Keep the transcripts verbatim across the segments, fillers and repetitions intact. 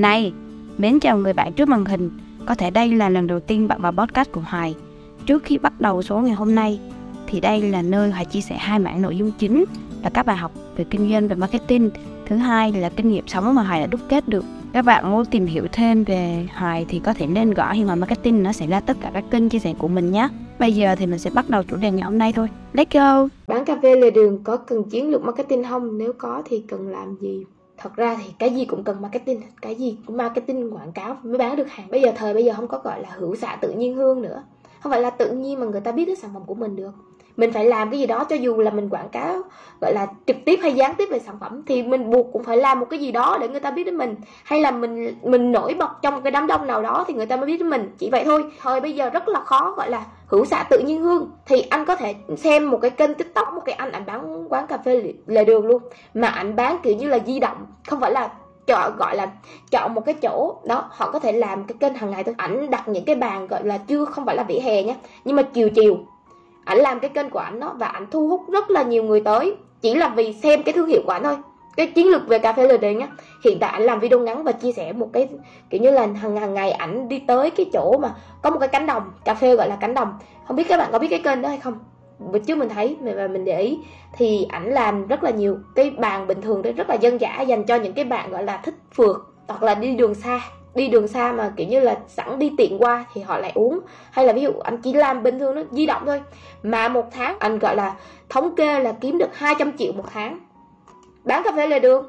Này, mến chào người bạn trước màn hình. Có thể đây là lần đầu tiên bạn vào podcast của Hoài. Trước khi bắt đầu số ngày hôm nay, thì đây là nơi Hoài chia sẻ hai mảng nội dung chính là các bài học về kinh doanh và marketing. Thứ hai là kinh nghiệm sống mà Hoài đã đúc kết được. Các bạn muốn tìm hiểu thêm về Hoài thì có thể nên gõ Hiền Hoài Marketing, nó sẽ ra tất cả các kênh chia sẻ của mình nhé. Bây giờ thì mình sẽ bắt đầu chủ đề ngày hôm nay thôi. Let's go! Bán cà phê lề đường có cần chiến lược marketing không? Nếu có thì cần làm gì? Thật ra thì cái gì cũng cần marketing, cái gì cũng marketing quảng cáo mới bán được hàng. Bây giờ thời bây giờ không có gọi là hữu xạ tự nhiên hương nữa. Không phải là tự nhiên mà người ta biết cái sản phẩm của mình được. Mình phải làm cái gì đó, cho dù là mình quảng cáo gọi là trực tiếp hay gián tiếp về sản phẩm thì mình buộc cũng phải làm một cái gì đó để người ta biết đến mình, hay là mình mình nổi bật trong một cái đám đông nào đó thì người ta mới biết đến mình, chỉ vậy thôi. Thời bây giờ rất là khó gọi là hữu xạ tự nhiên hương, thì anh có thể xem một cái kênh TikTok, một cái anh ảnh bán quán cà phê lề đường luôn, mà ảnh bán kiểu như là di động, không phải là chọn gọi là chọn một cái chỗ đó. Họ có thể làm cái kênh hàng ngày thôi, ảnh đặt những cái bàn gọi là chưa không phải là vỉa hè nhé, nhưng mà chiều chiều ảnh làm cái kênh của ảnh đó, và ảnh thu hút rất là nhiều người tới chỉ là vì xem cái thương hiệu của ảnh thôi. Cái chiến lược về cà phê lề đường nhá, hiện tại ảnh làm video ngắn và chia sẻ một cái kiểu như là hàng hàng ngày ảnh đi tới cái chỗ mà có một cái cánh đồng cà phê gọi là cánh đồng, không biết các bạn có biết cái kênh đó hay không. Bữa trước mình thấy và mình để ý thì ảnh làm rất là nhiều cái bàn bình thường đấy, rất là dân dã, dành cho những cái bạn gọi là thích phượt hoặc là đi đường xa đi đường xa mà kiểu như là sẵn đi tiện qua thì họ lại uống. Hay là ví dụ anh chỉ làm bình thường, nó di động thôi, mà một tháng anh gọi là thống kê là kiếm được hai trăm triệu một tháng bán cà phê lề đường.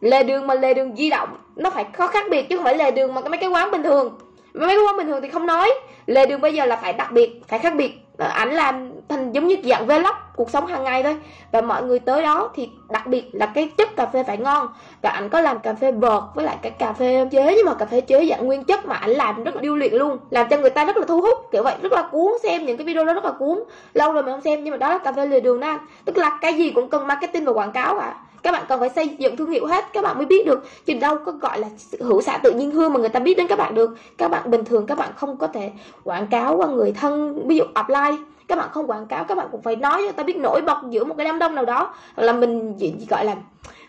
Lề đường mà lề đường di động nó phải có khác biệt, chứ không phải lề đường mà mấy cái quán bình thường. Mấy cái quán bình thường thì không nói, lề đường bây giờ là phải đặc biệt, phải khác biệt. Ảnh làm thành giống như dạng vlog cuộc sống hàng ngày thôi, và mọi người tới đó thì đặc biệt là cái chất cà phê phải ngon. Và ảnh có làm cà phê bột với lại cái cà phê chế, nhưng mà cà phê chế dạng nguyên chất mà ảnh làm rất là điêu luyện luôn, làm cho người ta rất là thu hút kiểu vậy, rất là cuốn, xem những cái video đó rất là cuốn. Lâu rồi mình không xem, nhưng mà đó là cà phê lề đường đó anh. Tức là cái gì cũng cần marketing và quảng cáo ạ. Các bạn cần phải xây dựng thương hiệu hết, các bạn mới biết được, chứ đâu có gọi là hữu xạ tự nhiên hương mà người ta biết đến các bạn được. Các bạn bình thường các bạn không có thể quảng cáo qua người thân, ví dụ offline các bạn không quảng cáo, các bạn cũng phải nói cho ta biết, nổi bật giữa một cái đám đông nào đó, hoặc là mình gọi là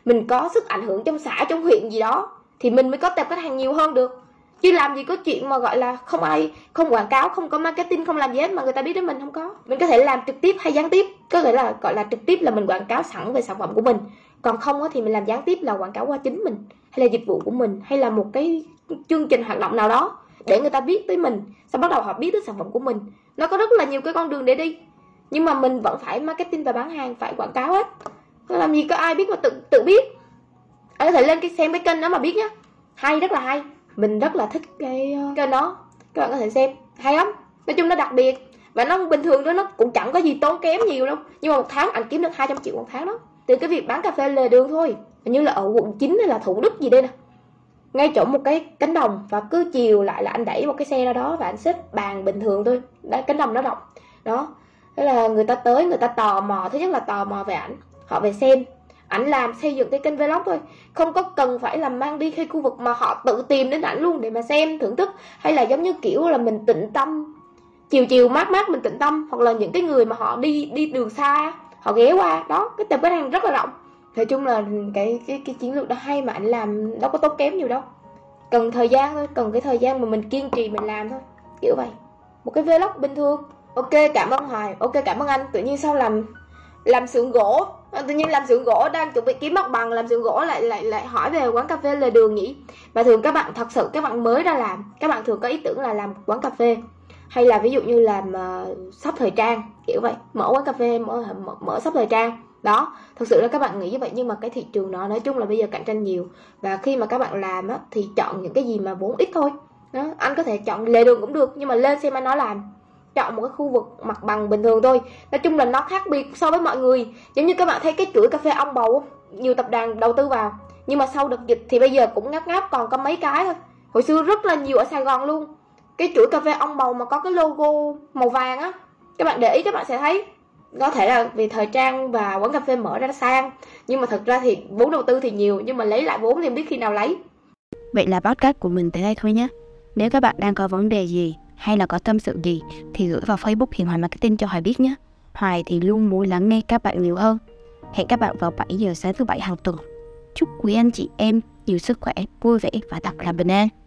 mình có sức ảnh hưởng trong xã, trong huyện gì đó thì mình mới có tệp khách hàng nhiều hơn được. Chứ làm gì có chuyện mà gọi là không ai, không quảng cáo, không có marketing, không làm gì hết mà người ta biết đến mình, không có. Mình có thể làm trực tiếp hay gián tiếp, có thể là gọi là trực tiếp là mình quảng cáo sẵn về sản phẩm của mình, còn không thì mình làm gián tiếp là quảng cáo qua chính mình, hay là dịch vụ của mình, hay là một cái chương trình hoạt động nào đó để người ta biết tới mình, sau bắt đầu họ biết tới sản phẩm của mình. Nó có rất là nhiều cái con đường để đi, nhưng mà mình vẫn phải marketing và bán hàng, phải quảng cáo hết. Làm gì có ai biết mà tự tự biết. Anh có thể lên cái xem cái kênh đó mà biết nhá, hay, rất là hay. Mình rất là thích cái kênh đó, các bạn có thể xem, hay lắm. Nói chung nó đặc biệt và nó bình thường đó, nó cũng chẳng có gì tốn kém nhiều đâu, nhưng mà một tháng anh kiếm được hai trăm triệu một tháng đó, từ cái việc bán cà phê lề đường thôi. Hình như là ở quận chín hay là Thủ Đức gì đây nè, ngay chỗ một cái cánh đồng, và cứ chiều lại là anh đẩy một cái xe ra đó và anh xếp bàn bình thường thôi, đã cánh đồng nó rộng đó. Thế là người ta tới, người ta tò mò, thứ nhất là tò mò về ảnh, họ về xem ảnh làm, xây dựng cái kênh vlog thôi, không có cần phải là mang đi cái khu vực mà họ tự tìm đến ảnh luôn để mà xem, thưởng thức. Hay là giống như kiểu là mình tịnh tâm, chiều chiều mát mát mình tịnh tâm, hoặc là những cái người mà họ đi đi đường xa họ ghé qua đó, cái tệp khách hàng rất là rộng. Nói chung là cái cái cái chiến lược đó hay, mà ảnh làm đâu có tốn kém nhiều đâu, cần thời gian thôi, cần cái thời gian mà mình kiên trì mình làm thôi, kiểu vậy. Một cái vlog bình thường. Ok, cảm ơn Hoài. Ok, cảm ơn anh. Tự nhiên sao làm làm xưởng gỗ, tự nhiên làm xưởng gỗ, đang chuẩn bị kiếm mặt bằng làm xưởng gỗ lại lại lại hỏi về quán cà phê lề đường nhỉ? Mà thường các bạn thật sự các bạn mới ra làm, các bạn thường có ý tưởng là làm quán cà phê, hay là ví dụ như làm uh, shop thời trang kiểu vậy, mở quán cà phê, mở mở, mở shop thời trang đó. Thật sự là các bạn nghĩ như vậy, nhưng mà cái thị trường nó nói chung là bây giờ cạnh tranh nhiều, và khi mà các bạn làm á, thì chọn những cái gì mà vốn ít thôi đó. Anh có thể chọn lề đường cũng được, nhưng mà lên xem anh nó làm, chọn một cái khu vực mặt bằng bình thường thôi. Nói chung là nó khác biệt so với mọi người. Giống như các bạn thấy cái chuỗi cà phê Ông Bầu, nhiều tập đoàn đầu tư vào, nhưng mà sau đợt dịch thì bây giờ cũng ngáp ngáp còn có mấy cái thôi. Hồi xưa rất là nhiều ở Sài Gòn luôn, cái chuỗi cà phê Ông Bầu mà có cái logo màu vàng á, các bạn để ý các bạn sẽ thấy. Có thể là vì thời trang và quán cà phê mở ra sang, nhưng mà thật ra thì vốn đầu tư thì nhiều, nhưng mà lấy lại vốn thì biết khi nào lấy. Vậy là podcast của mình tới đây thôi nhé. Nếu các bạn đang có vấn đề gì hay là có tâm sự gì thì gửi vào Facebook Hiền Hoài Marketing cho Hoài biết nhé. Hoài thì luôn muốn lắng nghe các bạn nhiều hơn. Hẹn các bạn vào bảy giờ sáng thứ bảy hàng tuần. Chúc quý anh chị em nhiều sức khỏe, vui vẻ và thật là bình an.